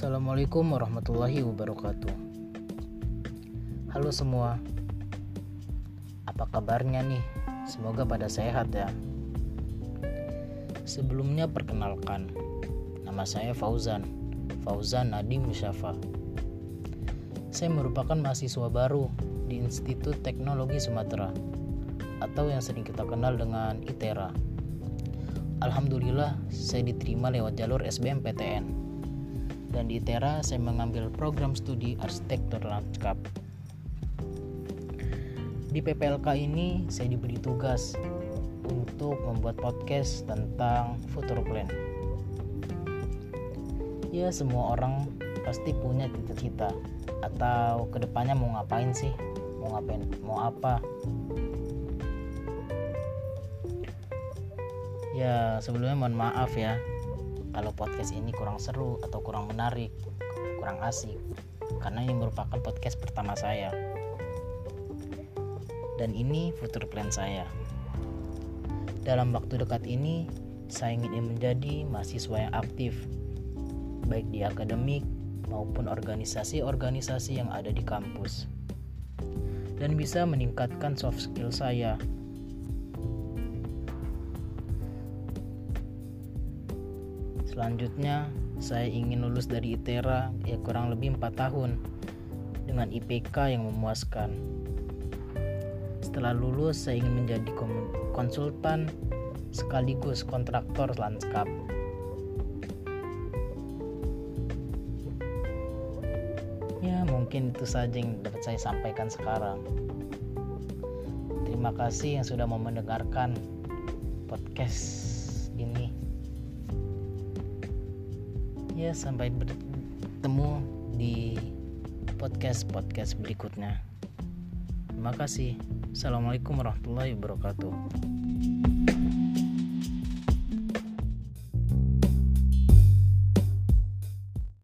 Assalamualaikum warahmatullahi wabarakatuh. Halo semua, apa kabarnya nih? Semoga pada sehat ya. Sebelumnya perkenalkan, nama saya Fauzan Nadim Shafa. Saya merupakan mahasiswa baru di Institut Teknologi Sumatera atau yang sering kita kenal dengan ITERA. Alhamdulillah, saya diterima lewat jalur SBMPTN. Dan di ITERA saya mengambil program studi arsitektur lanskap. Di PPLK ini saya diberi tugas untuk membuat podcast tentang future plan. Ya, semua orang pasti punya cita-cita atau kedepannya mau ngapain sih? Mau apa? Ya, sebelumnya mohon maaf ya kalau podcast ini kurang seru atau kurang menarik, kurang asik, karena ini merupakan podcast pertama saya. Dan ini future plan saya. Dalam waktu dekat ini, saya ingin menjadi mahasiswa yang aktif, baik di akademik maupun organisasi-organisasi yang ada di kampus, dan bisa meningkatkan soft skill saya. Selanjutnya, saya ingin lulus dari ITERA ya kurang lebih 4 tahun dengan IPK yang memuaskan. Setelah lulus, saya ingin menjadi konsultan sekaligus kontraktor lanskap. Ya, mungkin itu saja yang dapat saya sampaikan sekarang. Terima kasih yang sudah mau mendengarkan podcast ini. Ya, sampai bertemu di podcast berikutnya. Terima kasih. Assalamualaikum warahmatullahi wabarakatuh.